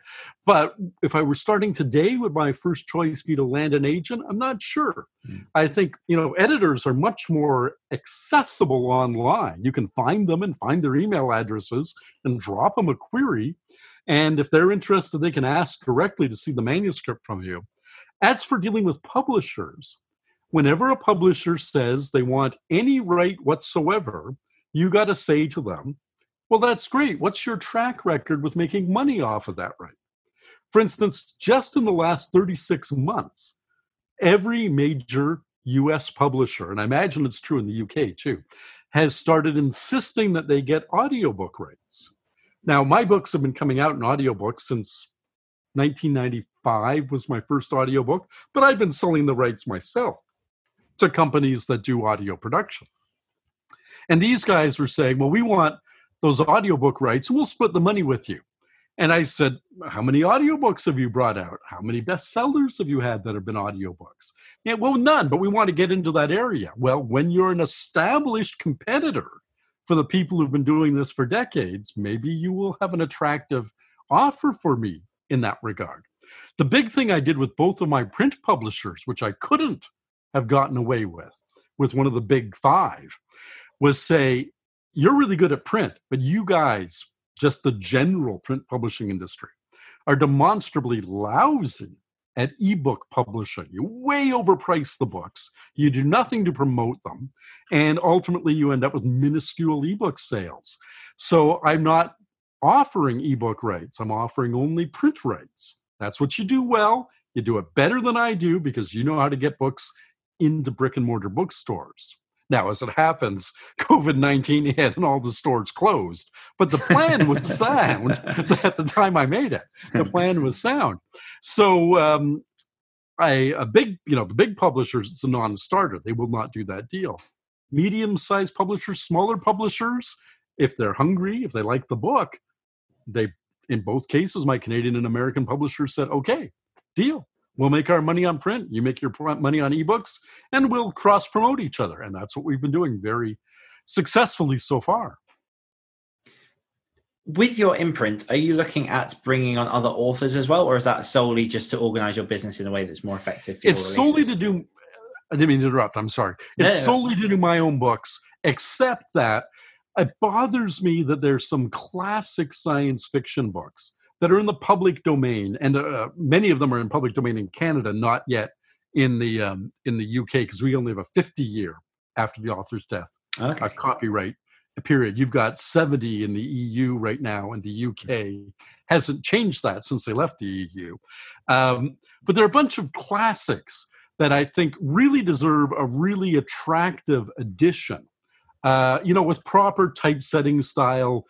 But if I were starting today, would my first choice be to land an agent? I'm not sure. I think, editors are much more accessible online. You can find them and find their email addresses and drop them a query. And if they're interested, they can ask directly to see the manuscript from you. As for dealing with publishers, whenever a publisher says they want any right whatsoever, you got to say to them, well, that's great. What's your track record with making money off of that right? For instance, just in the last 36 months, every major U.S. publisher, and I imagine it's true in the U.K. too, has started insisting that they get audiobook rights. Now, my books have been coming out in audiobooks since 1995 was my first audiobook, but I've been selling the rights myself to companies that do audio production. And these guys were saying, well, we want those audiobook rights, we'll split the money with you. And I said, how many audiobooks have you brought out? How many bestsellers have you had that have been audiobooks? Yeah, well, none, but we want to get into that area. Well, when you're an established competitor for the people who've been doing this for decades, maybe you will have an attractive offer for me in that regard. The big thing I did with both of my print publishers, which I couldn't have gotten away with one of the big five, was say, you're really good at print, but you guys, just the general print publishing industry, are demonstrably lousy at ebook publishing. You way overprice the books. You do nothing to promote them. And ultimately, you end up with minuscule ebook sales. So I'm not offering ebook rights. I'm offering only print rights. That's what you do well. You do it better than I do because you know how to get books into brick and mortar bookstores. Now, as it happens, COVID-19 hit and all the stores closed. But the plan was sound at the time I made it. The plan was sound. So the big publishers, it's a non-starter. They will not do that deal. Medium-sized publishers, smaller publishers, if they're hungry, if they like the book, they, in both cases, my Canadian and American publishers said, okay, deal. We'll make our money on print, you make your money on ebooks, and we'll cross-promote each other. And that's what we've been doing very successfully so far. With your imprint, are you looking at bringing on other authors as well, or is that solely just to organize your business in a way that's more effective for your audience? It's solely to do... I didn't mean to interrupt, I'm sorry. It's solely to do my own books, except that it bothers me that there's some classic science fiction books that are in the public domain, and many of them are in public domain in Canada, not yet in the UK, because we only have a 50-year after the author's death copyright period. You've got 70 in the EU right now, and the UK hasn't changed that since they left the EU. But there are a bunch of classics that I think really deserve a really attractive edition, with proper typesetting style,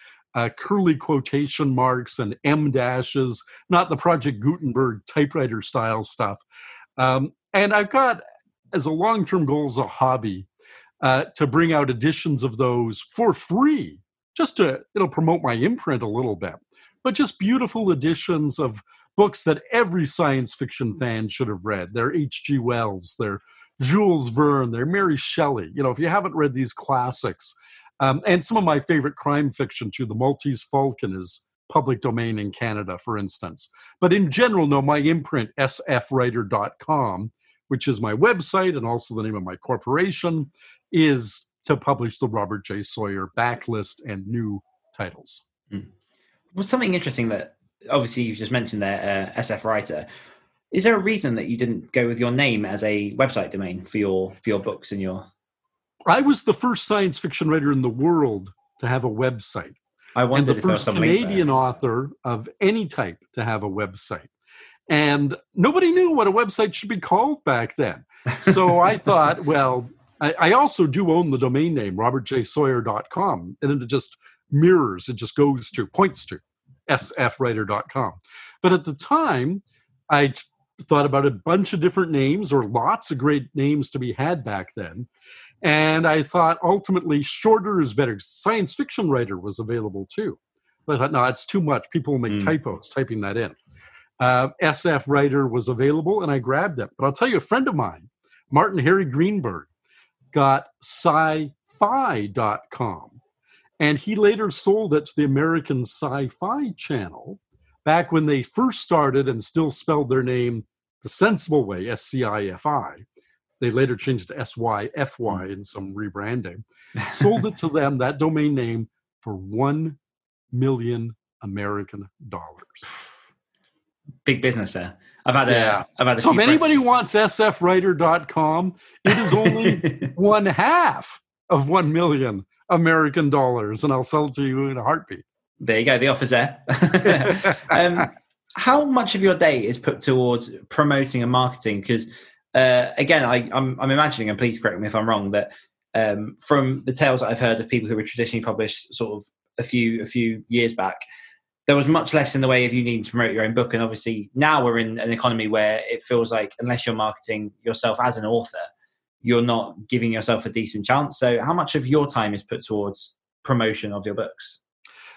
curly quotation marks and M dashes, not the Project Gutenberg typewriter style stuff. And I've got, as a long-term goal, as a hobby, to bring out editions of those for free, just to, it'll promote my imprint a little bit, but just beautiful editions of books that every science fiction fan should have read. They're H.G. Wells, they're Jules Verne, they're Mary Shelley. If you haven't read these classics, and some of my favorite crime fiction, too. The Maltese Falcon is public domain in Canada, for instance. But in general, no, my imprint, sfwriter.com, which is my website and also the name of my corporation, is to publish the Robert J. Sawyer backlist and new titles. Mm. Well, something interesting that obviously you've just mentioned there, SF Writer. Is there a reason that you didn't go with your name as a website domain for your books and your... I was the first science fiction writer in the world to have a website. I wondered if there was something there. And the first Canadian author of any type to have a website. And nobody knew what a website should be called back then. So I thought, well, I also do own the domain name, robertjsawyer.com. And it just mirrors, it just goes to, points to, sfwriter.com. But at the time, I thought about a bunch of different names, or lots of great names to be had back then. And I thought ultimately shorter is better. Science fiction writer was available too. But I thought, no, that's too much. People will make typos typing that in. SF writer was available, and I grabbed it. But I'll tell you, a friend of mine, Martin Harry Greenberg, got sci-fi.com. And he later sold it to the American Sci-Fi Channel back when they first started and still spelled their name the sensible way, S-C-I-F-I. They later changed it to S-Y-F-Y in some rebranding. Sold it to them, that domain name, for $1 million American dollars. Big business there. So if anybody wants sfwriter.com, it is only one half of $1 million American dollars, and I'll sell it to you in a heartbeat. There you go. The offer's there. How much of your day is put towards promoting and marketing? Because again, I'm imagining, and please correct me if I'm wrong, that from the tales that I've heard of people who were traditionally published sort of a few years back, there was much less in the way of you needing to promote your own book. And obviously now we're in an economy where it feels like unless you're marketing yourself as an author, you're not giving yourself a decent chance. So how much of your time is put towards promotion of your books?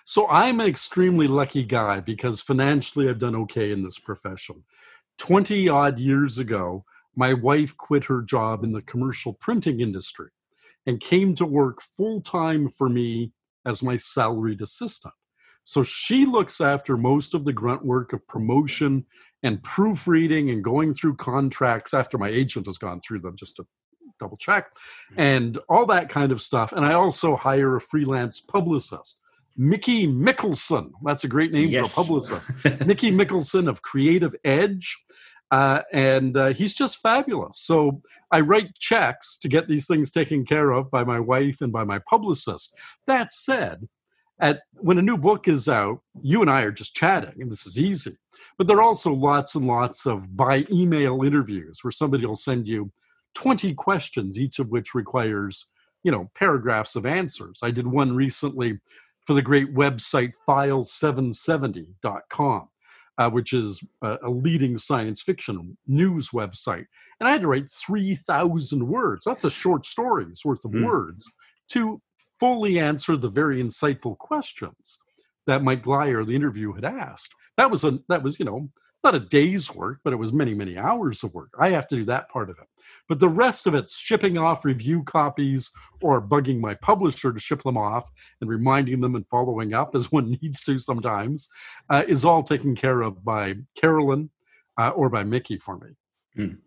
So I'm an extremely lucky guy because financially I've done okay in this profession. 20 odd years ago, my wife quit her job in the commercial printing industry and came to work full time for me as my salaried assistant. So she looks after most of the grunt work of promotion and proofreading and going through contracts after my agent has gone through them just to double check and all that kind of stuff. And I also hire a freelance publicist, Mickey Mickelson. That's a great name for a publicist. Mickey Mickelson of Creative Edge. And he's just fabulous. So I write checks to get these things taken care of by my wife and by my publicist. That said, when a new book is out, you and I are just chatting, and this is easy. But there are also lots and lots of by-email interviews where somebody will send you 20 questions, each of which requires, paragraphs of answers. I did one recently for the great website file770.com, which is a leading science fiction news website. And I had to write 3,000 words. That's a short story's worth of words to fully answer the very insightful questions that Mike Glyer, the interview, had asked. That was not a day's work, but it was many, many hours of work. I have to do that part of it. But the rest of it's shipping off review copies or bugging my publisher to ship them off and reminding them and following up as one needs to sometimes is all taken care of by Carolyn or by Mickey for me. Mm.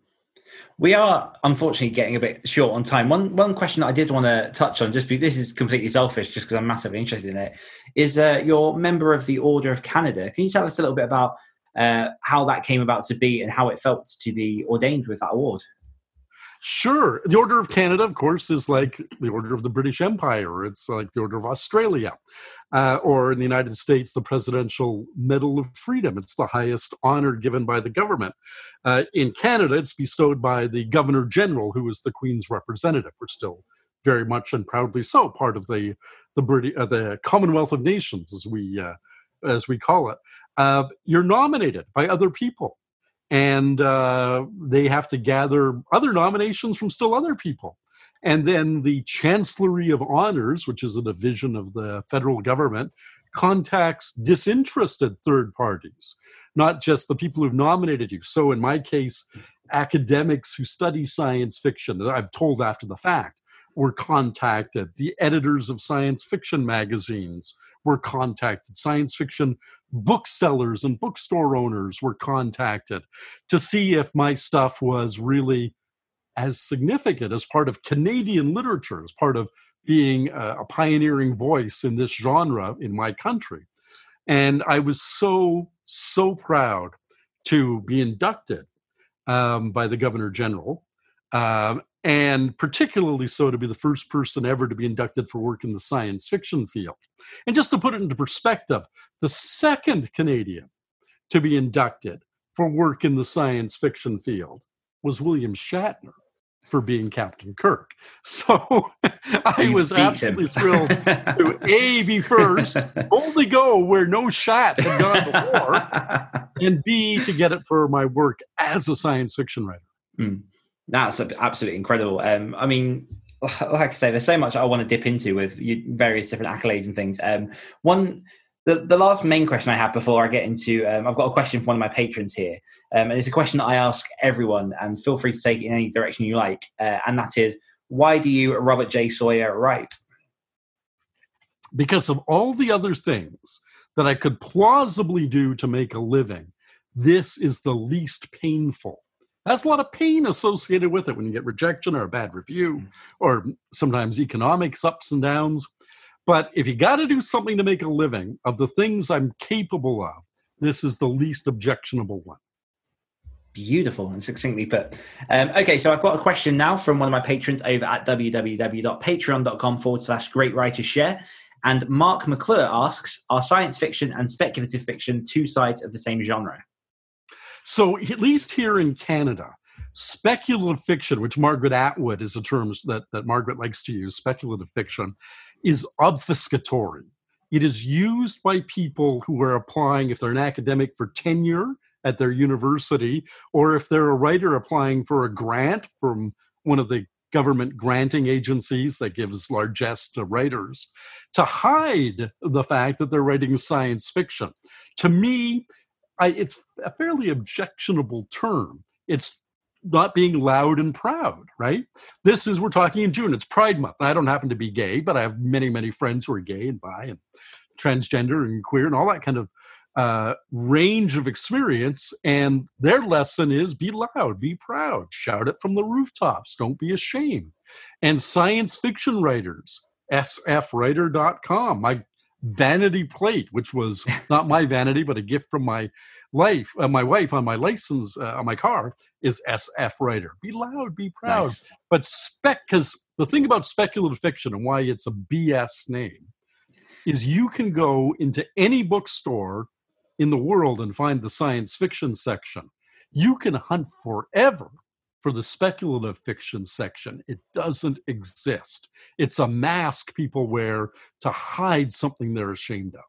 We are unfortunately getting a bit short on time. One question that I did want to touch on, just because this is completely selfish, just because I'm massively interested in it, is you're a member of the Order of Canada. Can you tell us a little bit about how that came about to be and how it felt to be ordained with that award? Sure. The Order of Canada, of course, is like the Order of the British Empire. It's like the Order of Australia, or in the United States, the Presidential Medal of Freedom. It's the highest honor given by the government. In Canada, it's bestowed by the Governor General, who is the Queen's representative. We're still very much and proudly so part of the Commonwealth of Nations, as we call it. You're nominated by other people. And they have to gather other nominations from still other people. And then the Chancellery of Honors, which is a division of the federal government, contacts disinterested third parties, not just the people who've nominated you. So in my case, academics who study science fiction, I've told after the fact, were contacted. The editors of science fiction magazines were contacted. Science fiction booksellers and bookstore owners were contacted to see if my stuff was really as significant as part of Canadian literature, as part of being a pioneering voice in this genre in my country. And I was so, so proud to be inducted by the Governor General. And particularly so to be the first person ever to be inducted for work in the science fiction field. And just to put it into perspective, the second Canadian to be inducted for work in the science fiction field was William Shatner for being Captain Kirk. So I was absolutely thrilled to be first, only go where no shot had gone before, and B, to get it for my work as a science fiction writer. Mm. That's absolutely incredible. I mean, like I say, there's so much I want to dip into with various different accolades and things. The last main question I have before I get into, I've got a question from one of my patrons here, and it's a question that I ask everyone, and feel free to take it in any direction you like, and that is, why do you, Robert J. Sawyer, write? Because of all the other things that I could plausibly do to make a living, this is the least painful. That's a lot of pain associated with it when you get rejection or a bad review, or sometimes economics ups and downs. But if you got to do something to make a living, of the things I'm capable of, this is the least objectionable one. Beautiful and succinctly put. Okay, so I've got a question now from one of my patrons over at www.patreon.com/Great Writers Share. And Mark McClure asks, are science fiction and speculative fiction two sides of the same genre? So at least here in Canada, speculative fiction, which Margaret Atwood is a term that Margaret likes to use, speculative fiction, is obfuscatory. It is used by people who are applying, if they're an academic, for tenure at their university, or if they're a writer applying for a grant from one of the government granting agencies that gives largesse to writers, to hide the fact that they're writing science fiction. To me, it's a fairly objectionable term. It's not being loud and proud, right? We're talking in June. It's Pride Month. I don't happen to be gay, but I have many, many friends who are gay and bi and transgender and queer and all that kind of range of experience. And their lesson is be loud, be proud, shout it from the rooftops, don't be ashamed. And science fiction writers, sfwriter.com, my vanity plate, which was not my vanity, but a gift from my wife on my license, on my car, is SF Writer. Be loud, be proud. Nice. But because the thing about speculative fiction and why it's a BS name is you can go into any bookstore in the world and find the science fiction section. You can hunt forever for the speculative fiction section. It doesn't exist. It's a mask people wear to hide something they're ashamed of.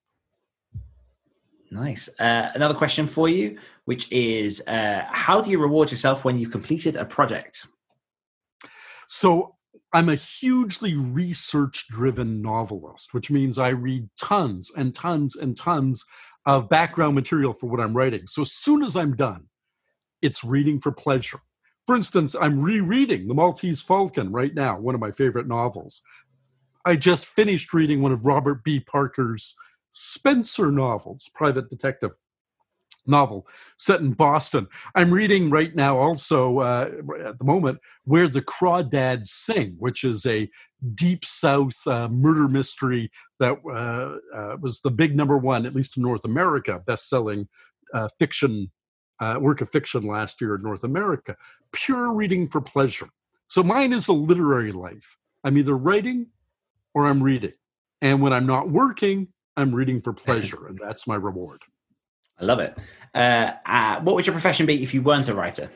Nice. Another question for you, which is, how do you reward yourself when you've completed a project? So I'm a hugely research-driven novelist, which means I read tons and tons and tons of background material for what I'm writing. So as soon as I'm done, it's reading for pleasure. For instance, I'm rereading The Maltese Falcon right now, one of my favorite novels. I just finished reading one of Robert B. Parker's Spencer novels, private detective novel set in Boston. I'm reading right now also, at the moment, Where the Crawdads Sing, which is a Deep South murder mystery that was the big #1, at least in North America, best-selling work of fiction last year in North America. Pure reading for pleasure. So mine is a literary life. I'm either writing or I'm reading. And when I'm not working, I'm reading for pleasure, and that's my reward. I love it. What would your profession be if you weren't a writer?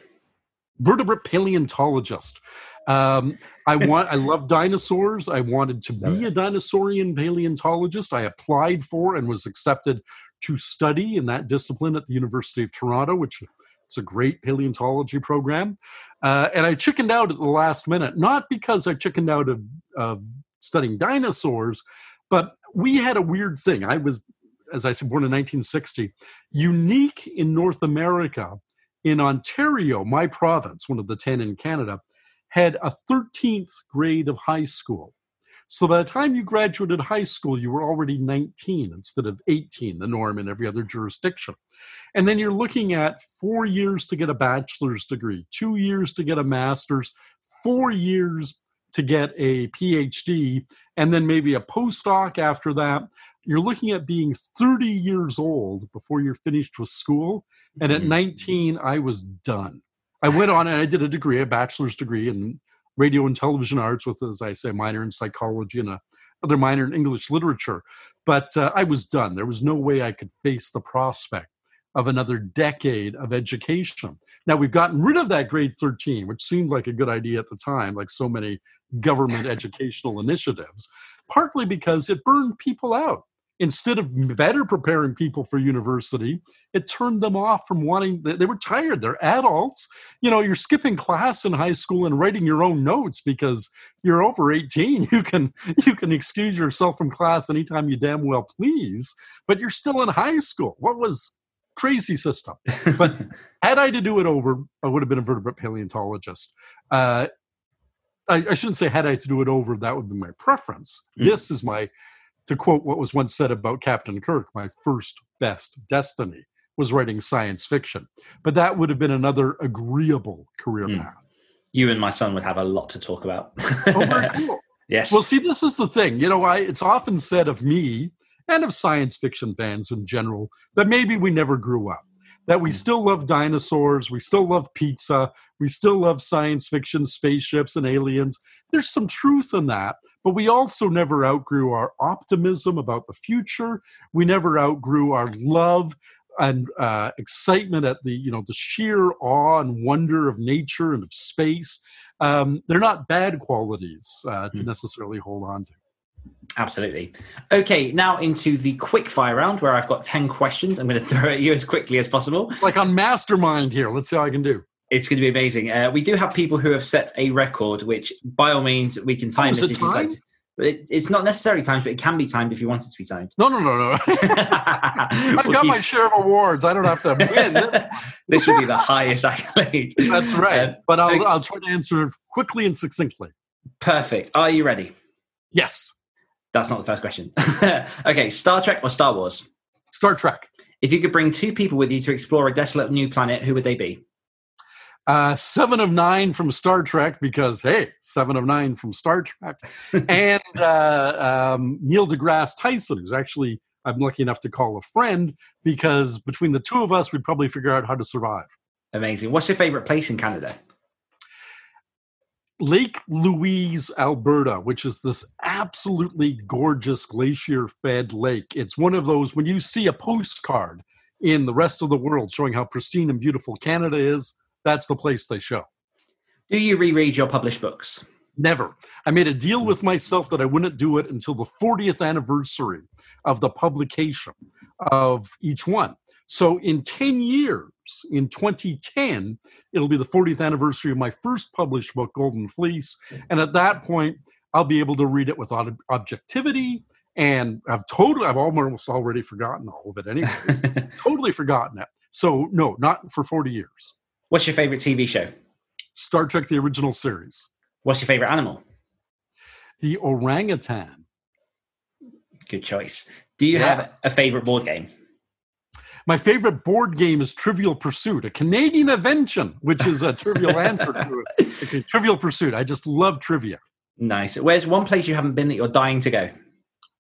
Vertebrate paleontologist. I love dinosaurs. I wanted to be a dinosaurian paleontologist. I applied for and was accepted to study in that discipline at the University of Toronto, which is a great paleontology program. And I chickened out at the last minute, not because I chickened out of studying dinosaurs, but we had a weird thing. I was, as I said, born in 1960, unique in North America. In Ontario, my province, one of the 10 in Canada, had a 13th grade of high school. So by the time you graduated high school, you were already 19 instead of 18, the norm in every other jurisdiction. And then you're looking at 4 years to get a bachelor's degree, 2 years to get a master's, 4 years to get a PhD, and then maybe a postdoc after that. You're looking at being 30 years old before you're finished with school. And at 19, I was done. I went on and I did a bachelor's degree in radio and television arts with, as I say, a minor in psychology and another minor in English literature. But I was done. There was no way I could face the prospect of another decade of education. Now, we've gotten rid of that grade 13, which seemed like a good idea at the time, like so many government educational initiatives, partly because it burned people out. instead of better preparing people for university, it turned them off from wanting, they were tired. They're adults. You know, you're skipping class in high school and writing your own notes because you're over 18. You can excuse yourself from class anytime you damn well please, but you're still in high school. What was crazy system? But had I to do it over, I would have been a vertebrate paleontologist. I shouldn't say had I to do it over, that would be my preference. Mm. This is my, to quote what was once said about Captain Kirk, my first best destiny was writing science fiction. But that would have been another agreeable career path. You and my son would have a lot to talk about. Oh, very cool. Yes. Well, see, this is the thing. You know, it's often said of me and of science fiction fans in general that maybe we never grew up, that we still love dinosaurs, we still love pizza, we still love science fiction, spaceships, and aliens. There's some truth in that, but we also never outgrew our optimism about the future. We never outgrew our love and excitement at the, you know, the sheer awe and wonder of nature and of space. They're not bad qualities to necessarily hold on to. Absolutely. Okay, now into the quick fire round where I've got 10 questions. I'm going to throw at you as quickly as possible. Like on Mastermind here. Let's see how I can do. It's going to be amazing. We do have people who have set a record, which by all means we can time. Is it time? It's not necessarily timed, but it can be timed if you want it to be timed. No. I've got my share of awards. I don't have to win this. This would be the highest accolade. That's right. But I'll try to answer quickly and succinctly. Perfect. Are you ready? Yes. That's not the first question. Okay, Star Trek or Star Wars? Star Trek. If you could bring two people with you to explore a desolate new planet, who would they be? 7 of 9 from Star Trek, because, hey, 7 of 9 from Star Trek. And Neil deGrasse Tyson, who's actually I'm lucky enough to call a friend, because between the two of us, we'd probably figure out how to survive. Amazing. What's your favorite place in Canada? Lake Louise, Alberta, which is this absolutely gorgeous glacier-fed lake. It's one of those, when you see a postcard in the rest of the world showing how pristine and beautiful Canada is, that's the place they show. Do you reread your published books? Never. I made a deal with myself that I wouldn't do it until the 40th anniversary of the publication of each one. So in 10 years, in 2010, it'll be the 40th anniversary of my first published book, Golden Fleece. And at that point, I'll be able to read it with objectivity. And I've almost already forgotten all of it anyways. Totally forgotten it. So no, not for 40 years. What's your favorite TV show? Star Trek, the original series. What's your favorite animal? The orangutan. Good choice. Do you have a favorite board game? My favorite board game is Trivial Pursuit, a Canadian invention, which is a trivial answer to it. Okay, Trivial Pursuit. I just love trivia. Nice. Where's one place you haven't been that you're dying to go?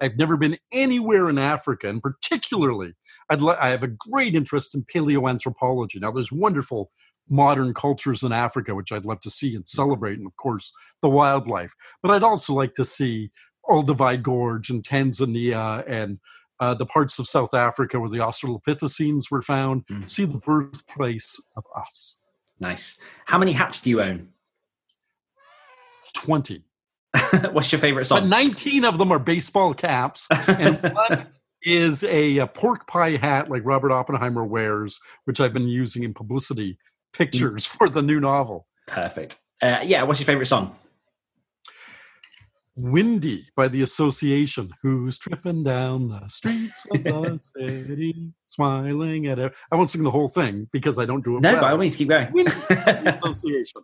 I've never been anywhere in Africa, and particularly, I have a great interest in paleoanthropology. Now, there's wonderful modern cultures in Africa, which I'd love to see and celebrate, and, of course, the wildlife. But I'd also like to see Olduvai Gorge and Tanzania and the parts of South Africa where the Australopithecines were found, see the birthplace of us. Nice. How many hats do you own? 20. What's your favorite song? But 19 of them are baseball caps, and one is a pork pie hat like Robert Oppenheimer wears, which I've been using in publicity pictures for the new novel. Perfect. What's your favorite song? Windy by the Association. Who's tripping down the streets of the city, smiling at it. I won't sing the whole thing because I don't do it well. No, by all means, keep going. Windy by the Association.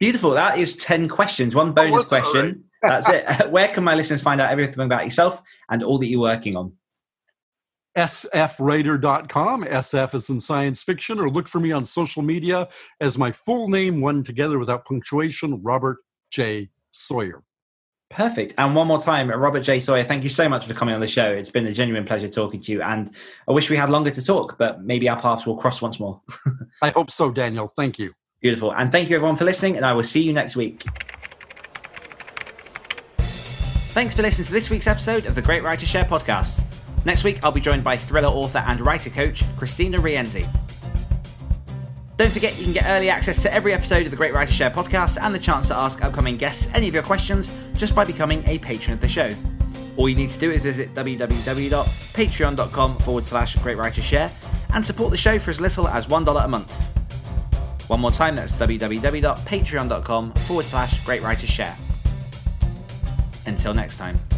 Beautiful. That is 10 questions. One bonus question. That's it. Where can my listeners find out everything about yourself and all that you're working on? sfwriter.com. SF is in science fiction, or look for me on social media as my full name, one together without punctuation, Robert J. Sawyer. Perfect. And one more time, Robert J. Sawyer, thank you so much for coming on the show. It's been a genuine pleasure talking to you, and I wish we had longer to talk, but maybe our paths will cross once more. I hope so, Daniel. Thank you. Beautiful. And thank you, everyone, for listening, and I will see you next week. Thanks for listening to this week's episode of the Great Writers Share podcast. Next week, I'll be joined by thriller author and writer coach, Christina Rienzi. Don't forget you can get early access to every episode of the Great Writers Share podcast and the chance to ask upcoming guests any of your questions just by becoming a patron of the show. All you need to do is visit www.patreon.com/Great Writers Share and support the show for as little as $1 a month. One more time, that's www.patreon.com/Great Writers Share. Until next time.